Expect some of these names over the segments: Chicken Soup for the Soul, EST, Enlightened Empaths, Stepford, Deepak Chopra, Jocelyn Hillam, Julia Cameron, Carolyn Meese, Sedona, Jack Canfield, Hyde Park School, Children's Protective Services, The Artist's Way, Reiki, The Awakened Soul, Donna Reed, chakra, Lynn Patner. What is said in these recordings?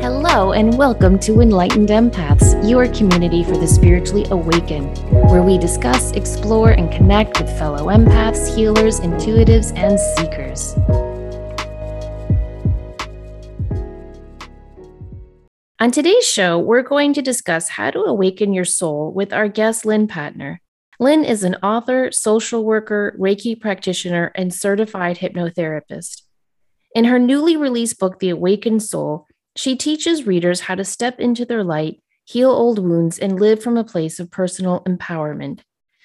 Hello and welcome to Enlightened Empaths, your community for the spiritually awakened, where we discuss, explore, and connect with fellow empaths, healers, intuitives, and seekers. On today's show, we're going to discuss how to awaken your soul with our guest, Lynn Patner. Lynn is an author, social worker, Reiki practitioner, and certified hypnotherapist. In her newly released book, The Awakened Soul, she teaches readers how to step into their light, heal old wounds, and live from a place of personal empowerment.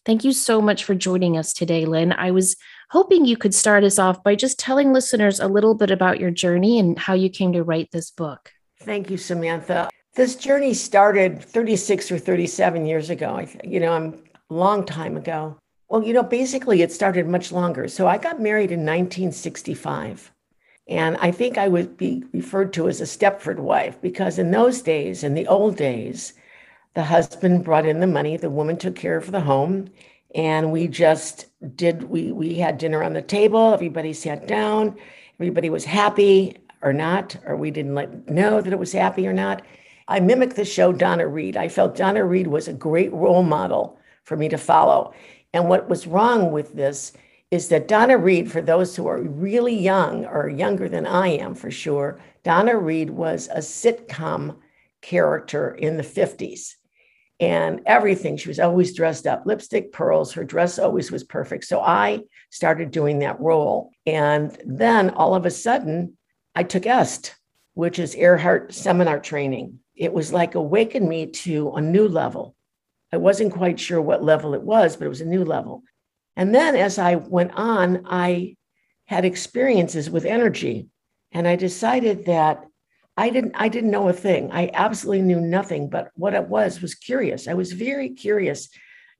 Thank you so much for joining us today, Lynn. I was hoping you could start us off by just telling listeners a little bit about your journey and how you came to write this book. Thank you, Samantha. This journey started 36 or 37 years ago. A long time ago. Well, basically it started much longer. So I got married in 1965. And I think I would be referred to as a Stepford wife, because in those days, in the old days, the husband brought in the money, the woman took care of the home, and we just did, we had dinner on the table, everybody sat down, everybody was happy or not, or we didn't know that it was happy or not. I mimicked the show Donna Reed. I felt Donna Reed was a great role model for me to follow. And what was wrong with this is that Donna Reed, for those who are really young or younger than I am for sure, Donna Reed was a sitcom character in the 50s. And everything, she was always dressed up, lipstick, pearls, her dress always was perfect. So I started doing that role. And then all of a sudden, I took EST, which is Earhart Seminar Training. It was like awakened me to a new level. I wasn't quite sure what level it was, but it was a new level. And then as I went on, I had experiences with energy, and I decided that I didn't know a thing. I absolutely knew nothing, but what it was curious. I was very curious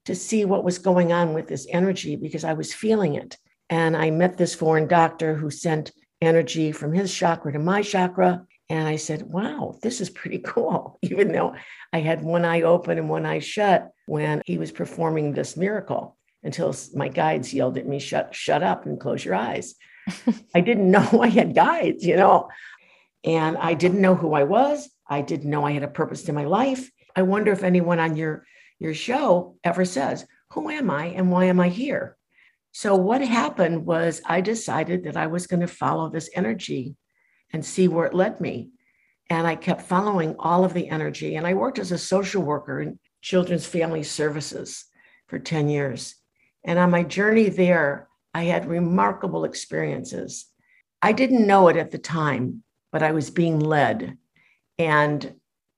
to see what was going on with this energy because I was feeling it. And I met this foreign doctor who sent energy from his chakra to my chakra. And I said, wow, this is pretty cool, even though I had one eye open and one eye shut when he was performing this miracle until my guides yelled at me, shut up and close your eyes. I didn't know I had guides, and I didn't know who I was. I didn't know I had a purpose in my life. I wonder if anyone on your show ever says, who am I and why am I here? So what happened was I decided that I was going to follow this energy and see where it led me. And I kept following all of the energy. And I worked as a social worker in Children's Family Services for 10 years. And on my journey there, I had remarkable experiences. I didn't know it at the time, but I was being led. And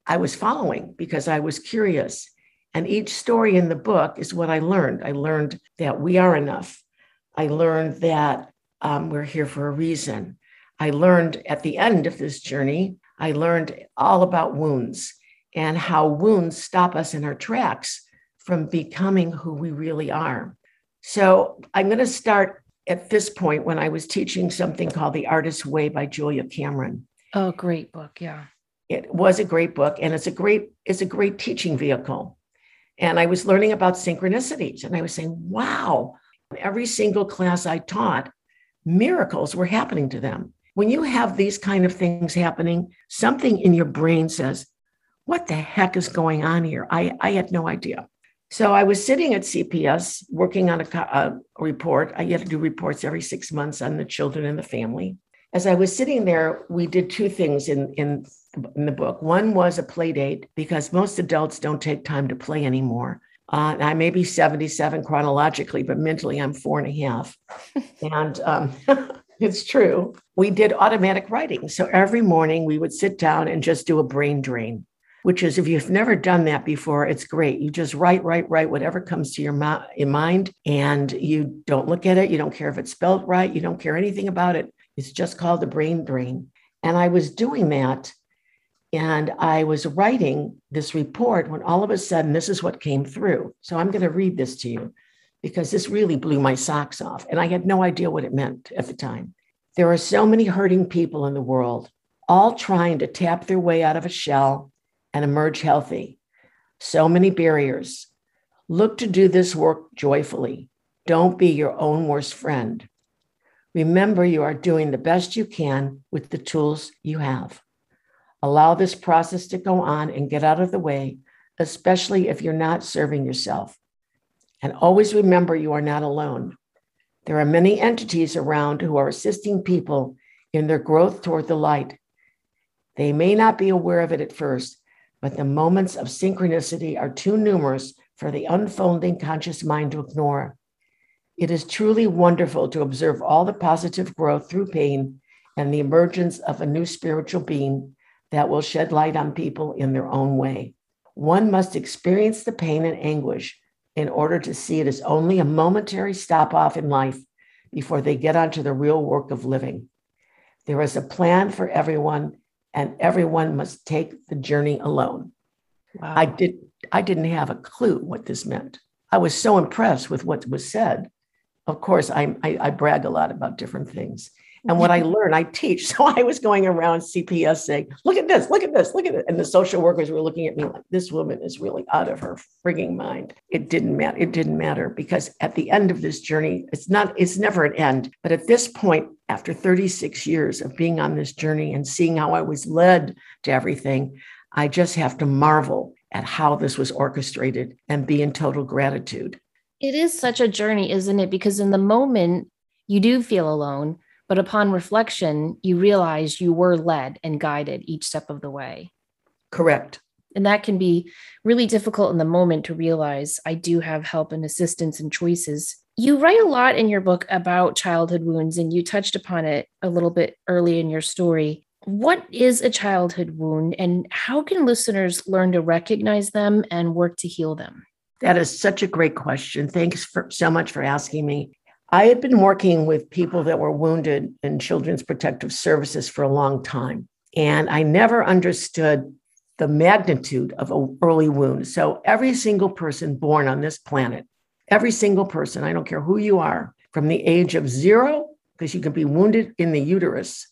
I was following because I was curious. And each story in the book is what I learned. I learned that we are enough. I learned that we're here for a reason. I learned at the end of this journey, I learned all about wounds and how wounds stop us in our tracks from becoming who we really are. So I'm going to start at this point when I was teaching something called The Artist's Way by Julia Cameron. Oh, great book. Yeah. It was a great book, and it's a great teaching vehicle. And I was learning about synchronicities, and I was saying, wow, every single class I taught, miracles were happening to them. When you have these kind of things happening, something in your brain says, what the heck is going on here? I had no idea. So I was sitting at CPS working on a report. I had to do reports every 6 months on the children and the family. As I was sitting there, we did two things in the book. One was a play date, because most adults don't take time to play anymore. I may be 77 chronologically, but mentally I'm 4.5. And it's true. We did automatic writing. So every morning we would sit down and just do a brain drain, which is, if you've never done that before, it's great. You just write whatever comes to your mind, and you don't look at it. You don't care if it's spelled right. You don't care anything about it. It's just called a brain drain. And I was doing that, and I was writing this report when all of a sudden, this is what came through. So I'm going to read this to you, because this really blew my socks off. And I had no idea what it meant at the time. There are so many hurting people in the world, all trying to tap their way out of a shell and emerge healthy. So many barriers. Look to do this work joyfully. Don't be your own worst friend. Remember, you are doing the best you can with the tools you have. Allow this process to go on and get out of the way, especially if you're not serving yourself. And always remember, you are not alone. There are many entities around who are assisting people in their growth toward the light. They may not be aware of it at first, but the moments of synchronicity are too numerous for the unfolding conscious mind to ignore. It is truly wonderful to observe all the positive growth through pain and the emergence of a new spiritual being that will shed light on people in their own way. One must experience the pain and anguish in order to see it as only a momentary stop off in life before they get onto the real work of living. There is a plan for everyone, and everyone must take the journey alone. Wow. I didn't have a clue what this meant. I was so impressed with what was said. Of course, I brag a lot about different things. And what I learn, I teach. So I was going around CPS saying, look at this, look at this, look at it. And the social workers were looking at me like, this woman is really out of her frigging mind. It didn't matter. It didn't matter, because at the end of this journey, it's never an end. But at this point, after 36 years of being on this journey and seeing how I was led to everything, I just have to marvel at how this was orchestrated and be in total gratitude. It is such a journey, isn't it? Because in the moment, you do feel alone. But upon reflection, you realize you were led and guided each step of the way. Correct. And that can be really difficult in the moment to realize I do have help and assistance and choices. You write a lot in your book about childhood wounds, and you touched upon it a little bit early in your story. What is a childhood wound, and how can listeners learn to recognize them and work to heal them? That is such a great question. Thanks so much for asking me. I had been working with people that were wounded in Children's Protective Services for a long time, and I never understood the magnitude of an early wound. So every single person born on this planet, every single person, I don't care who you are, from the age of 0, because you can be wounded in the uterus,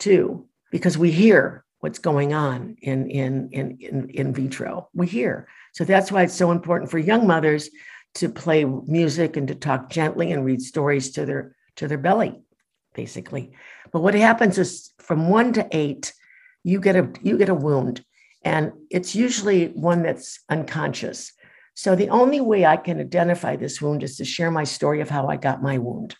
to, because we hear what's going on in vitro. We hear. So that's why it's so important for young mothers to play music and to talk gently and read stories to their belly, basically. But what happens is from 1 to 8, you get a wound, and it's usually one that's unconscious. So the only way I can identify this wound is to share my story of how I got my wound,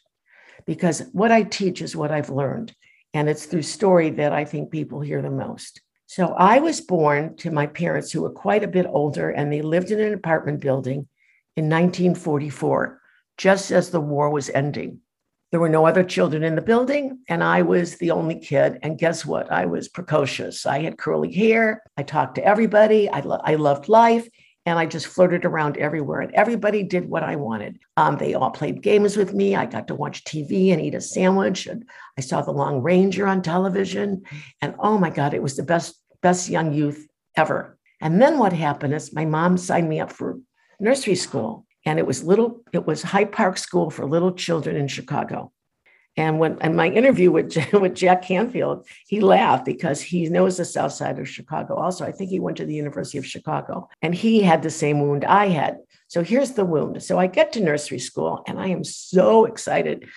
because what I teach is what I've learned. And it's through story that I think people hear the most. So I was born to my parents, who were quite a bit older, and they lived in an apartment building in 1944, just as the war was ending. There were no other children in the building, and I was the only kid. And guess what? I was precocious. I had curly hair. I talked to everybody. I loved life, and I just flirted around everywhere. And everybody did what I wanted. They all played games with me. I got to watch TV and eat a sandwich. And I saw The Lone Ranger on television. And oh my God, it was the best young youth ever. And then what happened is my mom signed me up for nursery school, and it was Hyde Park School for little children in Chicago. And when my interview with Jack Canfield, he laughed because he knows the South Side of Chicago. Also, I think he went to the University of Chicago, and he had the same wound I had. So here's the wound. So I get to nursery school, and I am so excited.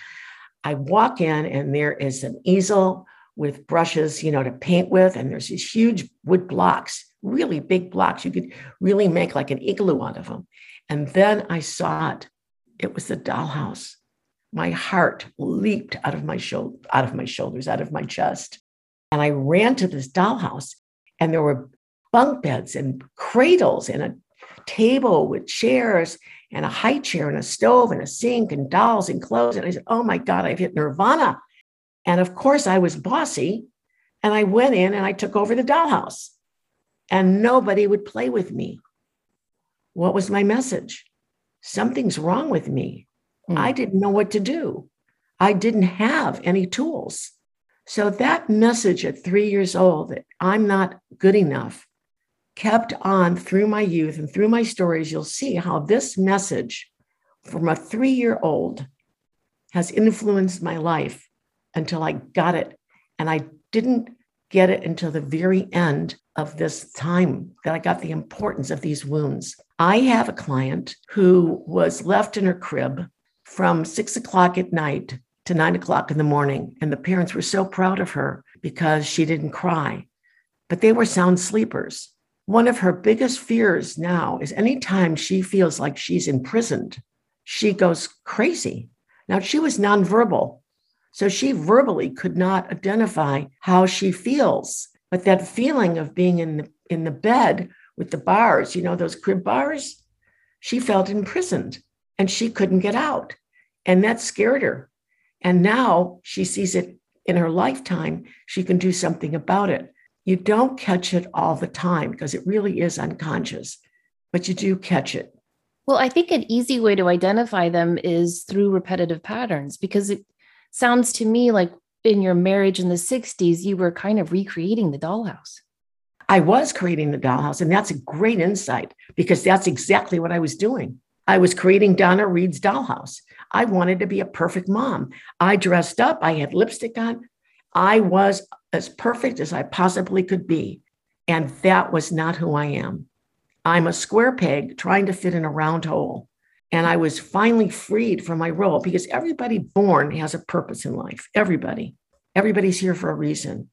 I walk in, and there is an easel with brushes, to paint with, and there's these huge wood blocks, really big blocks. You could really make like an igloo out of them. And then I saw it. It was the dollhouse. My heart leaped out of my shoulders, out of my chest. And I ran to this dollhouse, and there were bunk beds and cradles and a table with chairs and a high chair and a stove and a sink and dolls and clothes. And I said, oh my God, I've hit nirvana. And of course I was bossy, and I went in and I took over the dollhouse. And nobody would play with me. What was my message? Something's wrong with me. I didn't know what to do. I didn't have any tools. So that message at 3 years old, that I'm not good enough, kept on through my youth and through my stories. You'll see how this message from a 3-year-old has influenced my life until I got it. And I didn't get it until the very end of this time that I got the importance of these wounds. I have a client who was left in her crib from 6 o'clock at night to 9 o'clock in the morning. And the parents were so proud of her because she didn't cry, but they were sound sleepers. One of her biggest fears now is anytime she feels like she's imprisoned, she goes crazy. Now, she was nonverbal, so she verbally could not identify how she feels. But that feeling of being in the bed with the bars, you know, those crib bars, she felt imprisoned and she couldn't get out. And that scared her. And now she sees it in her lifetime. She can do something about it. You don't catch it all the time because it really is unconscious, but you do catch it. Well, I think an easy way to identify them is through repetitive patterns, because it sounds to me like in your marriage in the 60s, you were kind of recreating the dollhouse. I was creating the dollhouse, and that's a great insight because that's exactly what I was doing. I was creating Donna Reed's dollhouse. I wanted to be a perfect mom. I dressed up. I had lipstick on. I was as perfect as I possibly could be. And that was not who I am. I'm a square peg trying to fit in a round hole. And I was finally freed from my role because everybody born has a purpose in life. Everybody's here for a reason.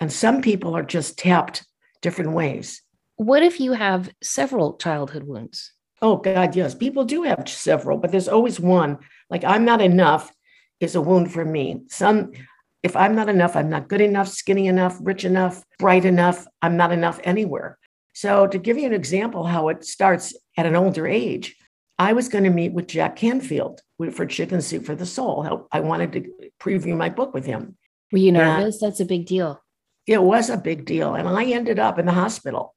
And some people are just tapped different ways. What if you have several childhood wounds? Oh, God, yes. People do have several, but there's always one. Like, I'm not enough is a wound for me. If I'm not enough, I'm not good enough, skinny enough, rich enough, bright enough. I'm not enough anywhere. So to give you an example how it starts at an older age, I was going to meet with Jack Canfield for Chicken Soup for the Soul. I wanted to preview my book with him. Were you nervous? That's a big deal. It was a big deal. And I ended up in the hospital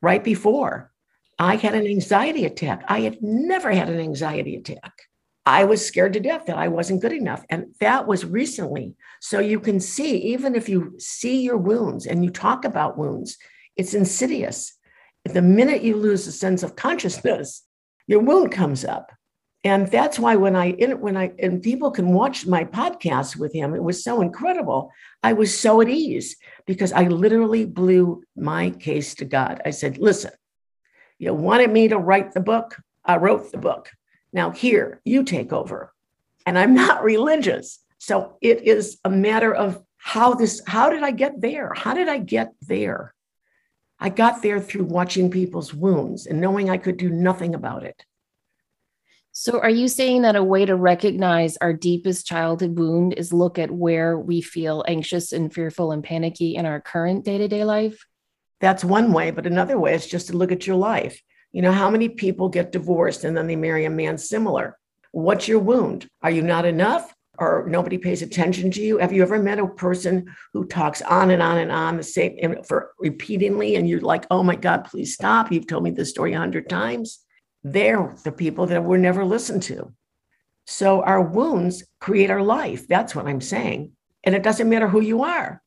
right before. I had an anxiety attack. I had never had an anxiety attack. I was scared to death that I wasn't good enough. And that was recently. So you can see, even if you see your wounds and you talk about wounds, it's insidious. The minute you lose a sense of consciousness, your wound comes up. And that's why when people can watch my podcast with him, it was so incredible. I was so at ease because I literally blew my case to God. I said, listen, you wanted me to write the book. I wrote the book. Now here, you take over. And I'm not religious. So it is a matter of how did I get there? How did I get there? I got there through watching people's wounds and knowing I could do nothing about it. So are you saying that a way to recognize our deepest childhood wound is look at where we feel anxious and fearful and panicky in our current day-to-day life? That's one way, but another way is just to look at your life. You know, how many people get divorced and then they marry a man similar? What's your wound? Are you not enough? Or nobody pays attention to you? Have you ever met a person who talks on and on and on the same for repeatedly? And you're like, oh my God, please stop. You've told me this story 100 times. They're the people that we're never listened to. So our wounds create our life. That's what I'm saying. And it doesn't matter who you are.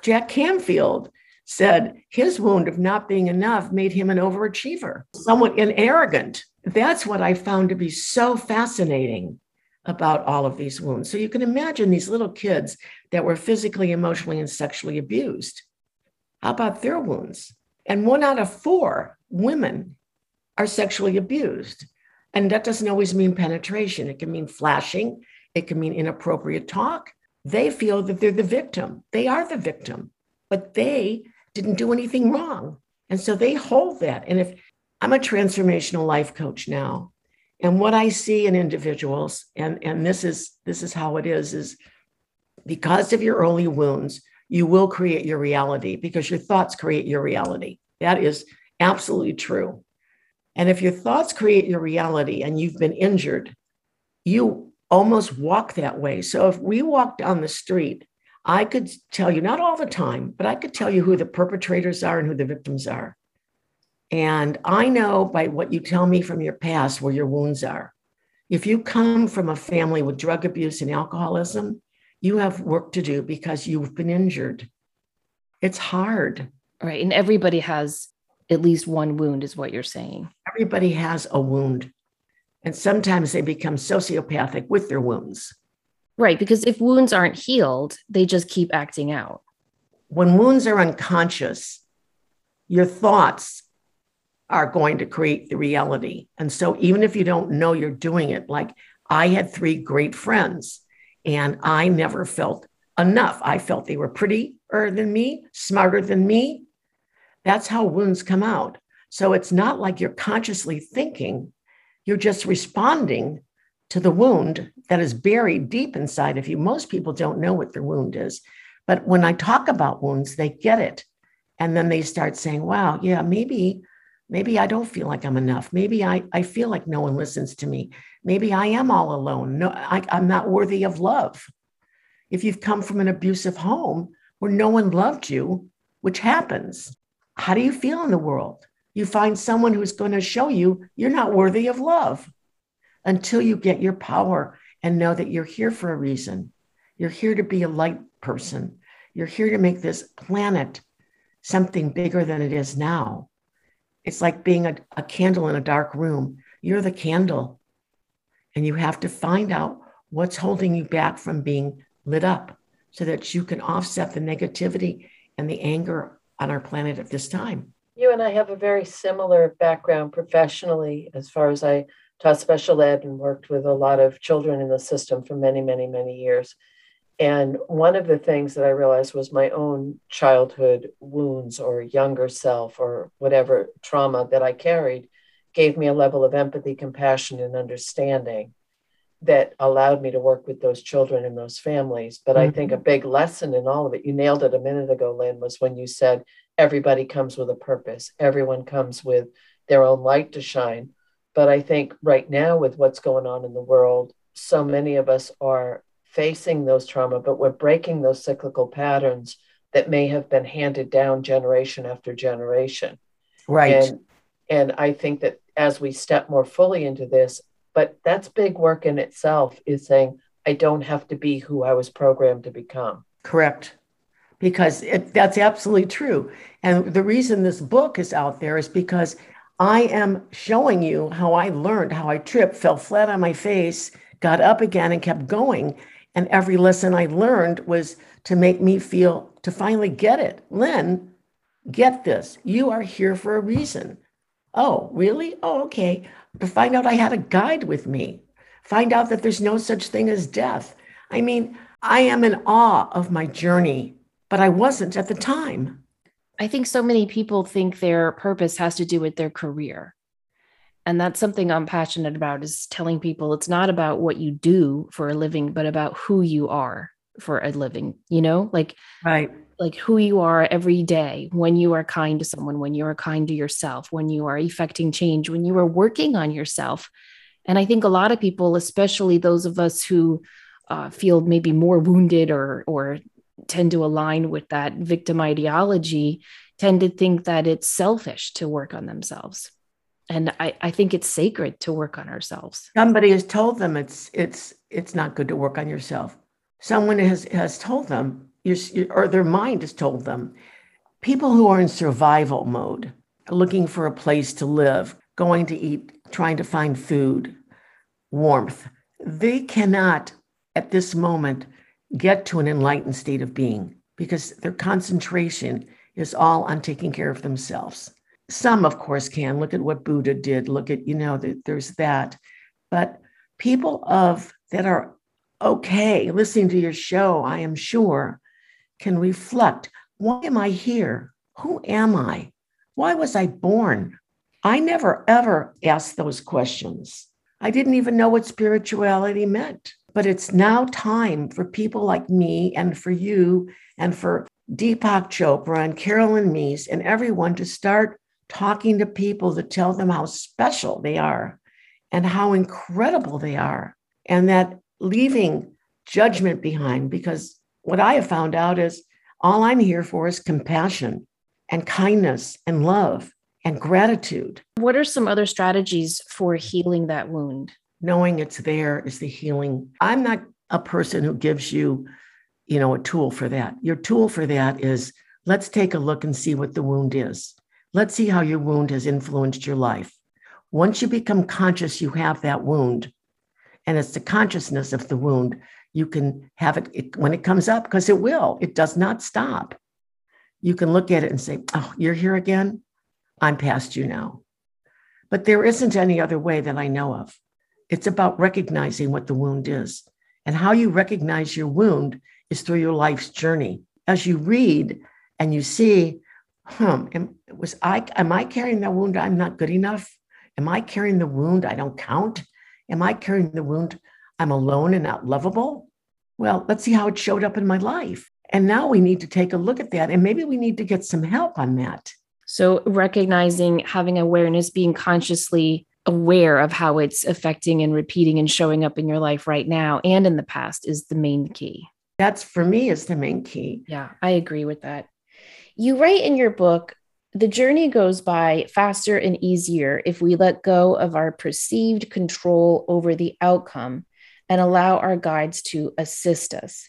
Jack Canfield said his wound of not being enough made him an overachiever, somewhat arrogant. That's what I found to be so fascinating about all of these wounds. So you can imagine these little kids that were physically, emotionally, and sexually abused. How about their wounds? And 1 out of 4 women are sexually abused. And that doesn't always mean penetration. It can mean flashing. It can mean inappropriate talk. They feel that they're the victim. They are the victim, but they didn't do anything wrong. And so they hold that. And if I'm a transformational life coach now, and what I see in individuals, and this is how it is because of your early wounds, you will create your reality because your thoughts create your reality. That is absolutely true. And if your thoughts create your reality and you've been injured, you almost walk that way. So if we walk down the street, I could tell you, not all the time, but I could tell you who the perpetrators are and who the victims are. And I know by what you tell me from your past where your wounds are. If you come from a family with drug abuse and alcoholism, you have work to do because you've been injured. It's hard. Right. And everybody has at least one wound is what you're saying. Everybody has a wound. And sometimes they become sociopathic with their wounds. Right. Because if wounds aren't healed, they just keep acting out. When wounds are unconscious, your thoughts are going to create the reality. And so even if you don't know you're doing it, like I had 3 great friends And I never felt enough. I felt they were prettier than me, smarter than me. That's how wounds come out. So it's not like you're consciously thinking, you're just responding to the wound that is buried deep inside of you. Most people don't know what their wound is. But when I talk about wounds, they get it. And then they start saying, wow, yeah, maybe I don't feel like I'm enough. Maybe I feel like no one listens to me. Maybe I am all alone. No, I'm not worthy of love. If you've come from an abusive home where no one loved you, which happens, how do you feel in the world? You find someone who's going to show you you're not worthy of love until you get your power and know that you're here for a reason. You're here to be a light person. You're here to make this planet something bigger than it is now. It's like being a candle in a dark room. You're the candle. And you have to find out what's holding you back from being lit up so that you can offset the negativity and the anger on our planet at this time. You and I have a very similar background professionally, as far as I taught special ed and worked with a lot of children in the system for many, many, many years. And one of the things that I realized was my own childhood wounds or younger self or whatever trauma that I carried gave me a level of empathy, compassion, and understanding that allowed me to work with those children and those families. But I think a big lesson in all of it, you nailed it a minute ago, Lynn, was when you said, everybody comes with a purpose. Everyone comes with their own light to shine. But I think right now with what's going on in the world, so many of us are facing those trauma, but we're breaking those cyclical patterns that may have been handed down generation after generation. Right. And I think that as we step more fully into this, but that's big work in itself, is saying, I don't have to be who I was programmed to become. Correct. Because that's absolutely true. And the reason this book is out there is because I am showing you how I learned, how I tripped, fell flat on my face, got up again and kept going. And every lesson I learned was to make me feel, to finally get it. Lynn, get this. You are here for a reason. Oh, really? Oh, okay. To find out I had a guide with me. Find out that there's no such thing as death. I mean, I am in awe of my journey, but I wasn't at the time. I think so many people think their purpose has to do with their career. And that's something I'm passionate about, is telling people it's not about what you do for a living, but about who you are for a living, you know, like, right. Like who you are every day, when you are kind to someone, when you are kind to yourself, when you are effecting change, when you are working on yourself. And I think a lot of people, especially those of us who feel maybe more wounded or tend to align with that victim ideology, tend to think that it's selfish to work on themselves. And I think it's sacred to work on ourselves. Somebody has told them it's not good to work on yourself. Someone has told them, or their mind has told them. People who are in survival mode, looking for a place to live, going to eat, trying to find food, warmth, they cannot at this moment get to an enlightened state of being because their concentration is all on taking care of themselves. Some, of course, can. Look at what Buddha did. Look at, there's that. But people that are okay, listening to your show, I am sure, can reflect. Why am I here? Who am I? Why was I born? I never, ever asked those questions. I didn't even know what spirituality meant. But it's now time for people like me and for you and for Deepak Chopra and Carolyn Meese and everyone to start talking to people to tell them how special they are and how incredible they are, and that leaving judgment behind, because what I have found out is all I'm here for is compassion and kindness and love and gratitude. What are some other strategies for healing that wound? Knowing it's there is the healing. I'm not a person who gives you, a tool for that. Your tool for that is, let's take a look and see what the wound is. Let's see how your wound has influenced your life. Once you become conscious, you have that wound. And it's the consciousness of the wound. You can have it when it comes up, because it will. It does not stop. You can look at it and say, oh, you're here again? I'm past you now. But there isn't any other way that I know of. It's about recognizing what the wound is And how you recognize your wound is through your life's journey. As you read and you see, am I carrying that wound? I'm not good enough. Am I carrying the wound? I don't count. Am I carrying the wound? I'm alone and not lovable. Well, let's see how it showed up in my life. And now we need to take a look at that. And maybe we need to get some help on that. So recognizing, having awareness, being consciously aware of how it's affecting and repeating and showing up in your life right now and in the past is the main key. That's, for me, is the main key. Yeah, I agree with that. You write in your book, the journey goes by faster and easier if we let go of our perceived control over the outcome and allow our guides to assist us.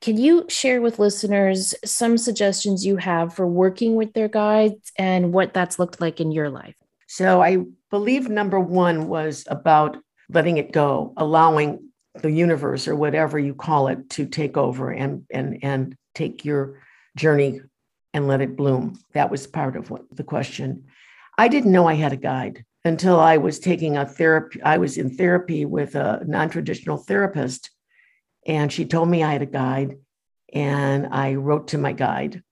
Can you share with listeners some suggestions you have for working with their guides and what that's looked like in your life? So I believe number one was about letting it go, allowing the universe or whatever you call it to take over and take your journey and let it bloom. That was part of the question. I didn't know I had a guide until I was taking a therapy. I was in therapy with a non-traditional therapist, and she told me I had a guide, and I wrote to my guide.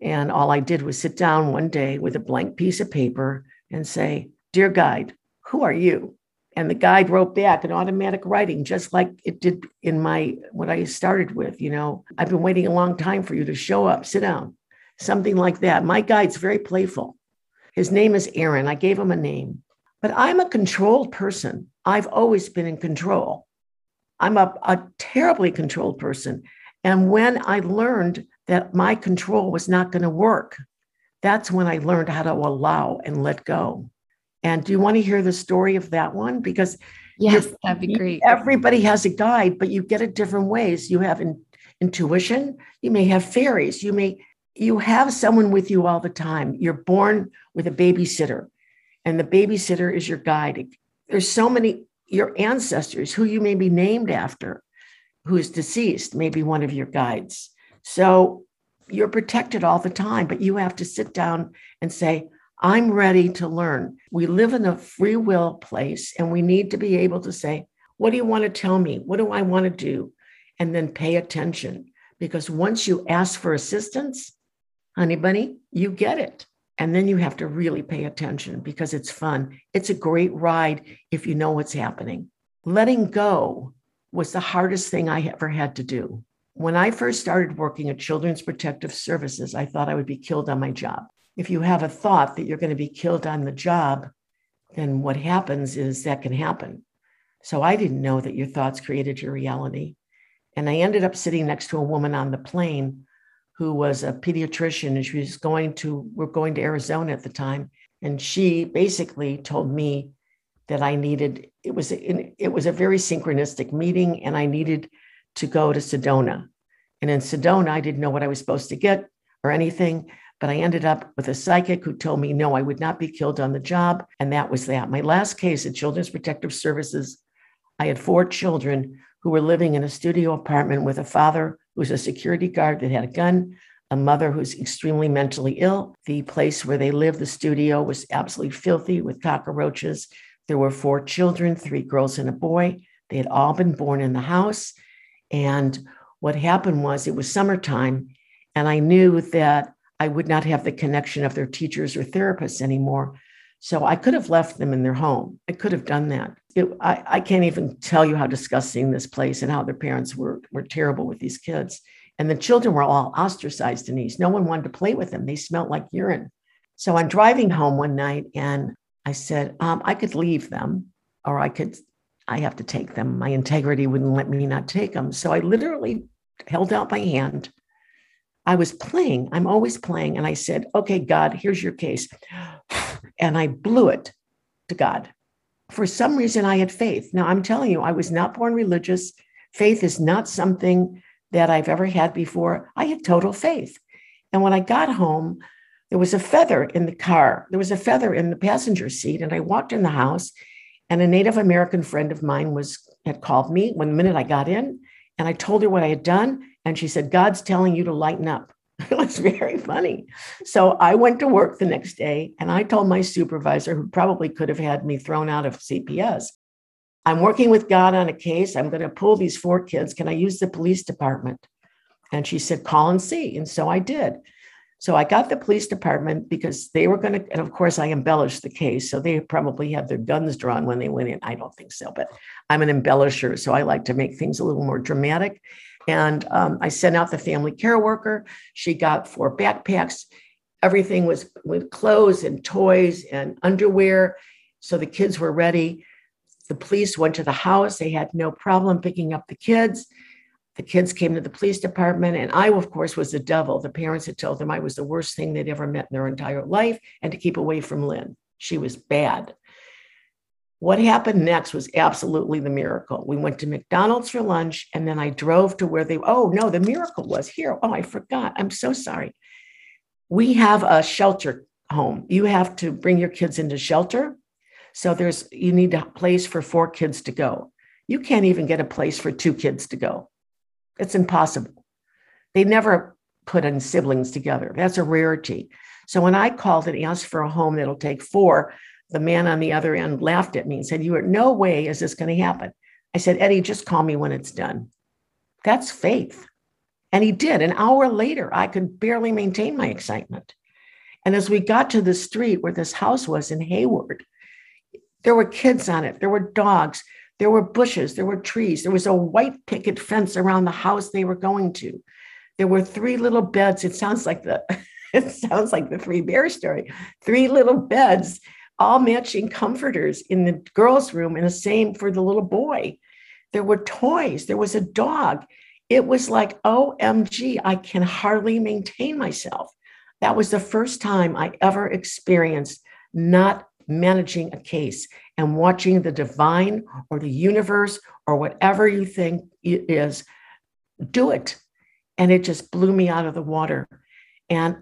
And all I did was sit down one day with a blank piece of paper and say, "Dear guide, who are you?" And the guide wrote back in automatic writing, just like it did in what I started with. You know, I've been waiting a long time for you to show up. Sit down. Something like that. My guide's very playful. His name is Aaron. I gave him a name. But I'm a controlled person. I've always been in control. I'm a terribly controlled person. And when I learned that my control was not going to work, that's when I learned how to allow and let go. And do you want to hear the story of that one? Because yes, that'd be great. Everybody has a guide, but you get it different ways. You have intuition. You may have fairies. You have someone with you all the time. You're born with a babysitter, and the babysitter is your guide. There's so many, your ancestors who you may be named after, who is deceased, may be one of your guides. So you're protected all the time, but you have to sit down and say, I'm ready to learn. We live in a free will place, and we need to be able to say, what do you want to tell me? What do I want to do? And then pay attention, because once you ask for assistance, honey bunny, you get it. And then you have to really pay attention, because it's fun. It's a great ride if you know what's happening. Letting go was the hardest thing I ever had to do. When I first started working at Children's Protective Services, I thought I would be killed on my job. If you have a thought that you're going to be killed on the job, then what happens is that can happen. So I didn't know that your thoughts created your reality. And I ended up sitting next to a woman on the plane who was a pediatrician, and she was we're going to Arizona at the time. And she basically told me that it was a very synchronistic meeting, and I needed to go to Sedona. And in Sedona, I didn't know what I was supposed to get or anything, but I ended up with a psychic who told me, no, I would not be killed on the job. And that was that. My last case at Children's Protective Services, I had 4 children who were living in a studio apartment with a father who's a security guard that had a gun, a mother who's extremely mentally ill. The place where they lived, the studio, was absolutely filthy with cockroaches. There were 4 children, 3 girls and a boy. They had all been born in the house. And what happened was, it was summertime, and I knew that I would not have the connection of their teachers or therapists anymore. So I could have left them in their home. I could have done that. I can't even tell you how disgusting this place, and how their parents were terrible with these kids. And the children were all ostracized, Denise. No one wanted to play with them. They smelled like urine. So I'm driving home one night, and I said, I could leave them, or I have to take them. My integrity wouldn't let me not take them. So I literally held out my hand. I was playing. I'm always playing. And I said, okay, God, here's your case. And I blew it to God. For some reason, I had faith. Now, I'm telling you, I was not born religious. Faith is not something that I've ever had before. I had total faith. And when I got home, there was a feather in the car. There was a feather in the passenger seat. And I walked in the house, and a Native American friend of mine had called me when the minute I got in, and I told her what I had done. And she said, God's telling you to lighten up. It was very funny. So I went to work the next day, and I told my supervisor, who probably could have had me thrown out of CPS, I'm working with God on a case. I'm going to pull these 4 kids. Can I use the police department? And she said, call and see. And so I did. So I got the police department because they were going to, and of course I embellished the case. So they probably had their guns drawn when they went in. I don't think so, but I'm an embellisher. So I like to make things a little more dramatic. And I sent out the family care worker. She got 4 backpacks. Everything was with clothes and toys and underwear. So the kids were ready. The police went to the house. They had no problem picking up the kids. The kids came to the police department, and I, of course, was the devil. The parents had told them I was the worst thing they'd ever met in their entire life, and to keep away from Lynn. She was bad. What happened next was absolutely the miracle. We went to McDonald's for lunch, and then I drove to where they, oh, no, the miracle was here. Oh, I forgot. I'm so sorry. We have a shelter home. You have to bring your kids into shelter. So you need a place for 4 kids to go. You can't even get a place for 2 kids to go. It's impossible. They never put in siblings together. That's a rarity. So when I called and asked for a home that'll take 4, the man on the other end laughed at me and said, you are no way is this going to happen. I said, Eddie, just call me when it's done. That's faith. And he did. An hour later, I could barely maintain my excitement. And as we got to the street where this house was in Hayward, there were kids on it. There were dogs. There were bushes, there were trees. There was a white picket fence around the house they were going to. There were 3 little beds. It sounds like the Three Bear story. 3 little beds, all matching comforters in the girls' room, and the same for the little boy. There were toys. There was a dog. It was like, OMG, I can hardly maintain myself. That was the first time I ever experienced not managing a case and watching the divine or the universe or whatever you think it is, do it. And it just blew me out of the water. And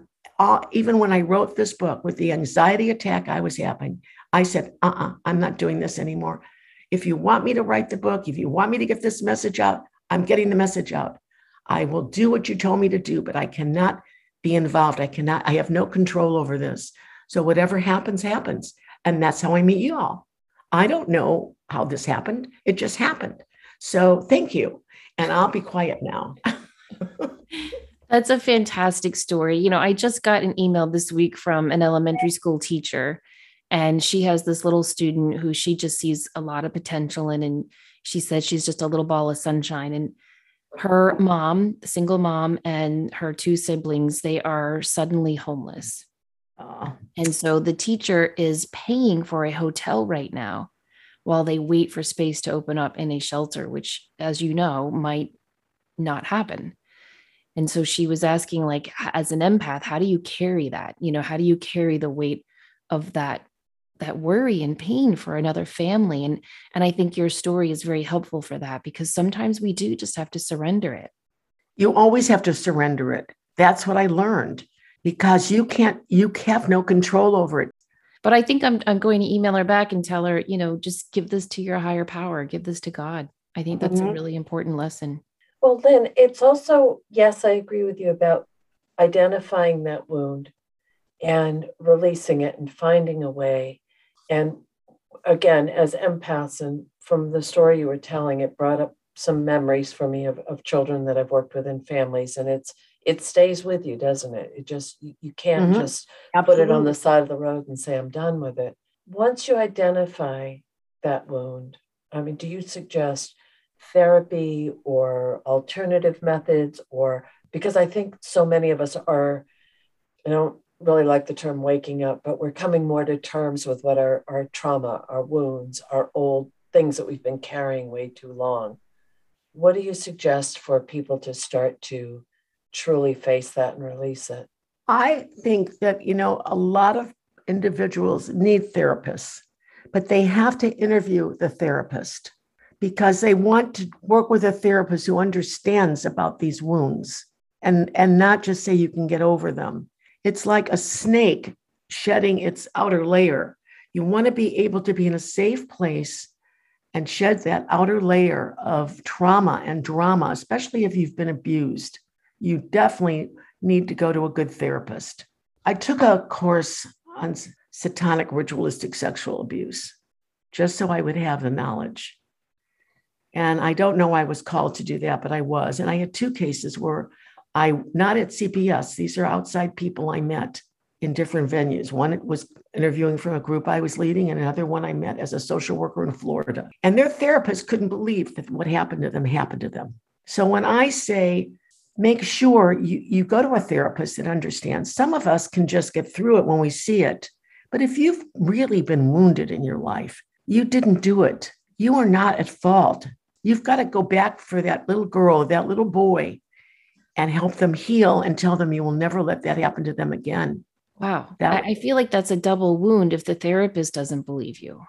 even when I wrote this book with the anxiety attack I was having, I said, I'm not doing this anymore. If you want me to write the book, if you want me to get this message out, I'm getting the message out. I will do what you told me to do, but I cannot be involved. I have no control over this. So whatever happens, happens. And that's how I meet you all. I don't know how this happened. It just happened. So thank you. And I'll be quiet now. That's a fantastic story. You know, I just got an email this week from an elementary school teacher, and she has this little student who she just sees a lot of potential in. And she said, she's just a little ball of sunshine. And her mom, single mom, and her 2 siblings, they are suddenly homeless. And so the teacher is paying for a hotel right now while they wait for space to open up in a shelter, which, as you know, might not happen. And so she was asking, like, as an empath, how do you carry that? You know, how do you carry the weight of that worry and pain for another family? And I think your story is very helpful for that, because sometimes we do just have to surrender it. You always have to surrender it. That's what I learned. Because you have no control over it. But I think I'm going to email her back and tell her, you know, just give this to your higher power, give this to God. I think that's a really important lesson. Well, Lynn, it's also, yes, I agree with you about identifying that wound and releasing it and finding a way. And again, as empaths, and from the story you were telling, it brought up some memories for me of children that I've worked with in families. And it stays with you, doesn't it? It just, you can't just Absolutely. Put it on the side of the road and say, I'm done with it. Once you identify that wound, I mean, do you suggest therapy or alternative methods? Or, because I think so many of us are, I don't really like the term waking up, but we're coming more to terms with what our trauma, our wounds, our old things that we've been carrying way too long. What do you suggest for people to start to truly face that and release it? I think that, you know, a lot of individuals need therapists, but they have to interview the therapist because they want to work with a therapist who understands about these wounds and not just say you can get over them. It's like a snake shedding its outer layer. You want to be able to be in a safe place and shed that outer layer of trauma and drama, especially if you've been abused. You definitely need to go to a good therapist. I took a course on satanic ritualistic sexual abuse, just so I would have the knowledge. And I don't know why I was called to do that, but I was. And I had two cases where I, not at CPS, these are outside people I met in different venues. One was interviewing from a group I was leading, and another one I met as a social worker in Florida. And their therapists couldn't believe that what happened to them happened to them. So when I say, make sure you go to a therapist that understands, some of us can just get through it when we see it. But if you've really been wounded in your life, you didn't do it. You are not at fault. You've got to go back for that little girl, that little boy, and help them heal and tell them you will never let that happen to them again. Wow. I feel like that's a double wound if the therapist doesn't believe you.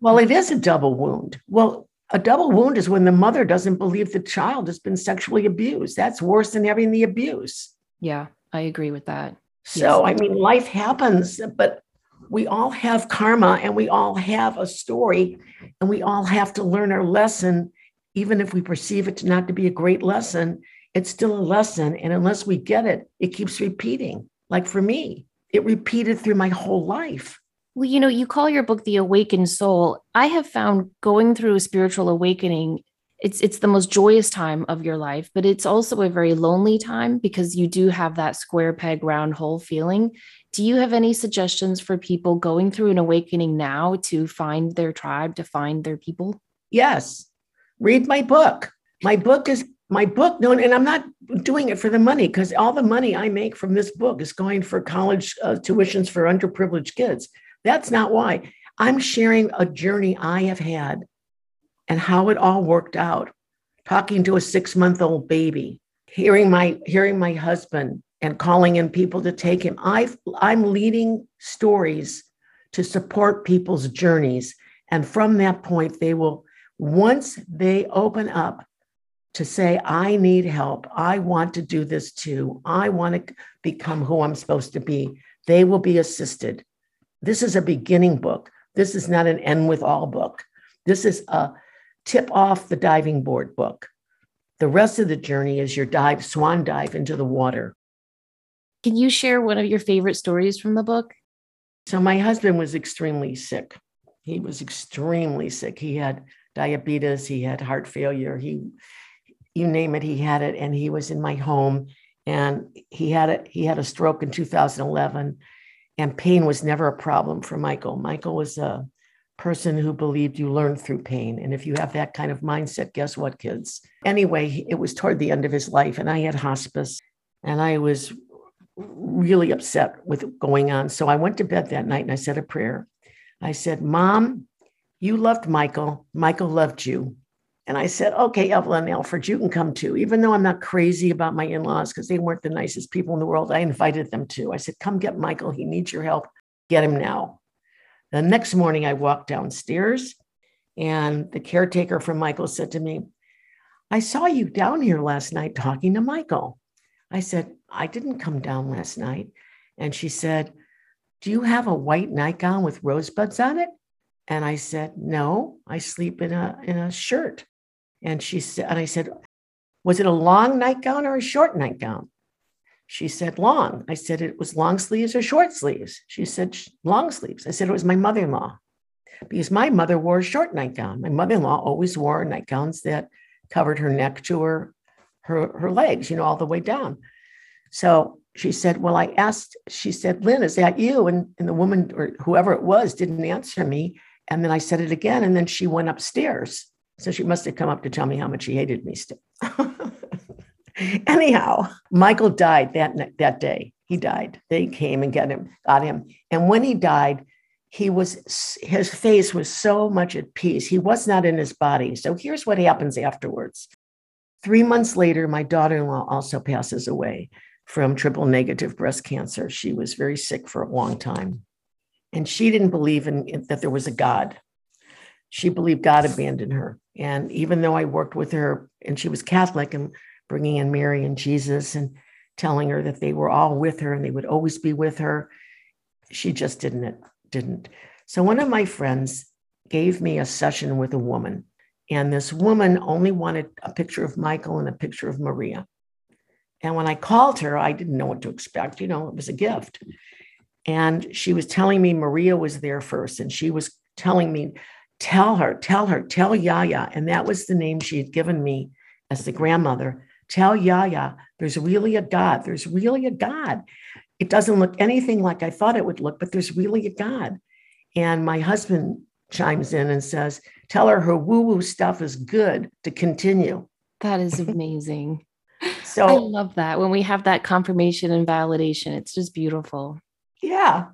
Well, it is a double wound. Well, a double wound is when the mother doesn't believe the child has been sexually abused. That's worse than having the abuse. Yeah, I agree with that. So, yes. I mean, life happens, but we all have karma and we all have a story and we all have to learn our lesson. Even if we perceive it not to be a great lesson, it's still a lesson. And unless we get it, it keeps repeating. Like for me, it repeated through my whole life. Well, you know, you call your book The Awakened Soul. I have found going through a spiritual awakening, it's the most joyous time of your life, but it's also a very lonely time because you do have that square peg round hole feeling. Do you have any suggestions for people going through an awakening now to find their tribe, to find their people? Yes. Read my book. My book is my book. No, and I'm not doing it for the money because all the money I make from this book is going for college tuitions for underprivileged kids. That's not why. I'm sharing a journey I have had and how it all worked out. Talking to a 6-month-old baby, hearing my husband and calling in people to take him. I'm leading stories to support people's journeys. And from that point, they will, once they open up to say, I need help, I want to do this too, I want to become who I'm supposed to be, they will be assisted. This is a beginning book. This is not an end with all book. This is a tip off the diving board book. The rest of the journey is your dive, swan dive into the water. Can you share one of your favorite stories from the book? So my husband was extremely sick. He was extremely sick. He had diabetes, he had heart failure, you name it, he had it. And he was in my home and he had a stroke in 2011, and pain was never a problem for Michael. Michael was a person who believed you learn through pain. And if you have that kind of mindset, guess what, kids? Anyway, it was toward the end of his life and I had hospice and I was really upset with going on. So I went to bed that night and I said a prayer. I said, Mom, you loved Michael. Michael loved you. And I said, okay, Evelyn, Alfred, you can come too. Even though I'm not crazy about my in-laws because they weren't the nicest people in the world, I invited them too. I said, come get Michael. He needs your help. Get him now. The next morning, I walked downstairs and the caretaker from Michael said to me, I saw you down here last night talking to Michael. I said, I didn't come down last night. And she said, do you have a white nightgown with rosebuds on it? And I said, no, I sleep in a shirt. And she said, and I said, was it a long nightgown or a short nightgown? She said, long. I said, it was long sleeves or short sleeves? She said, long sleeves. I said, it was my mother-in-law because my mother wore a short nightgown. My mother-in-law always wore nightgowns that covered her neck to her legs, you know, all the way down. So she said, well, I asked, she said, Lynn, is that you? And the woman or whoever it was didn't answer me. And then I said it again. And then she went upstairs. So she must have come up to tell me how much she hated me still. Anyhow, Michael died that day. He died. They came and got him. And when he died, his face was so much at peace. He was not in his body. So here's what happens afterwards. 3 months later, my daughter-in-law also passes away from triple-negative breast cancer. She was very sick for a long time. And she didn't believe in that there was a God. She believed God abandoned her. And even though I worked with her, and she was Catholic, and bringing in Mary and Jesus and telling her that they were all with her and they would always be with her, she just didn't. So one of my friends gave me a session with a woman. And this woman only wanted a picture of Michael and a picture of Maria. And when I called her, I didn't know what to expect. You know, it was a gift. And she was telling me Maria was there first. And she was telling me, tell Yaya. And that was the name she had given me as the grandmother. Tell Yaya, there's really a God. There's really a God. It doesn't look anything like I thought it would look, but there's really a God. And my husband chimes in and says, tell her her woo-woo stuff is good to continue. That is amazing. So I love that. When we have that confirmation and validation, it's just beautiful. Yeah.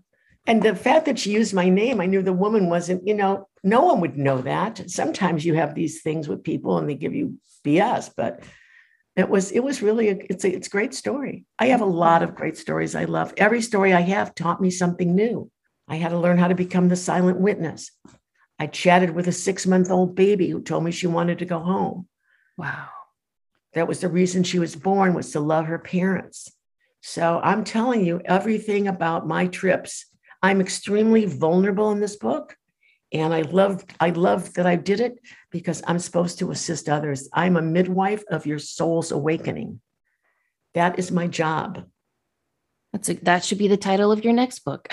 And the fact that she used my name, I knew the woman wasn't, no one would know that. Sometimes you have these things with people and they give you BS, but it was really, it's a great story. I have a lot of great stories. I love every story I have taught me something new. I had to learn how to become the silent witness. I chatted with a 6-month-old baby who told me she wanted to go home. Wow. That was the reason she was born, was to love her parents. So I'm telling you everything about my trips. I'm extremely vulnerable in this book. And I love that I did it because I'm supposed to assist others. I'm a midwife of your soul's awakening. That is my job. That should be the title of your next book.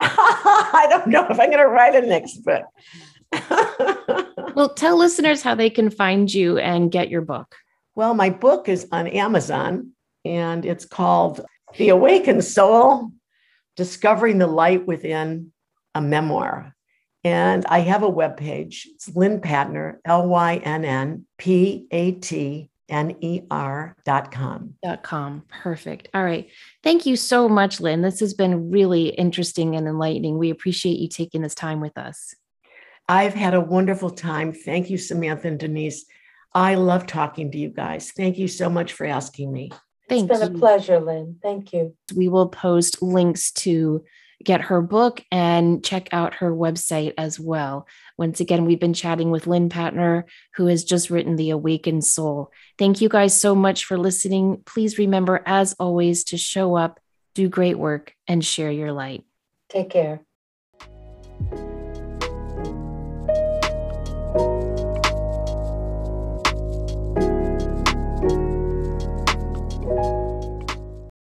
I don't know if I'm going to write a next book. Well, tell listeners how they can find you and get your book. Well, my book is on Amazon, and it's called The Awakened Soul, Discovering the Light Within, a Memoir. And I have a webpage. It's Lynn Patner, lynnpatner.com. Perfect. All right. Thank you so much, Lynn. This has been really interesting and enlightening. We appreciate you taking this time with us. I've had a wonderful time. Thank you, Samantha and Denise. I love talking to you guys. Thank you so much for asking me. It's been a pleasure, Lynn. Thank you. We will post links to get her book and check out her website as well. Once again, we've been chatting with Lynn Patner, who has just written The Awakened Soul. Thank you guys so much for listening. Please remember, as always, to show up, do great work, and share your light. Take care.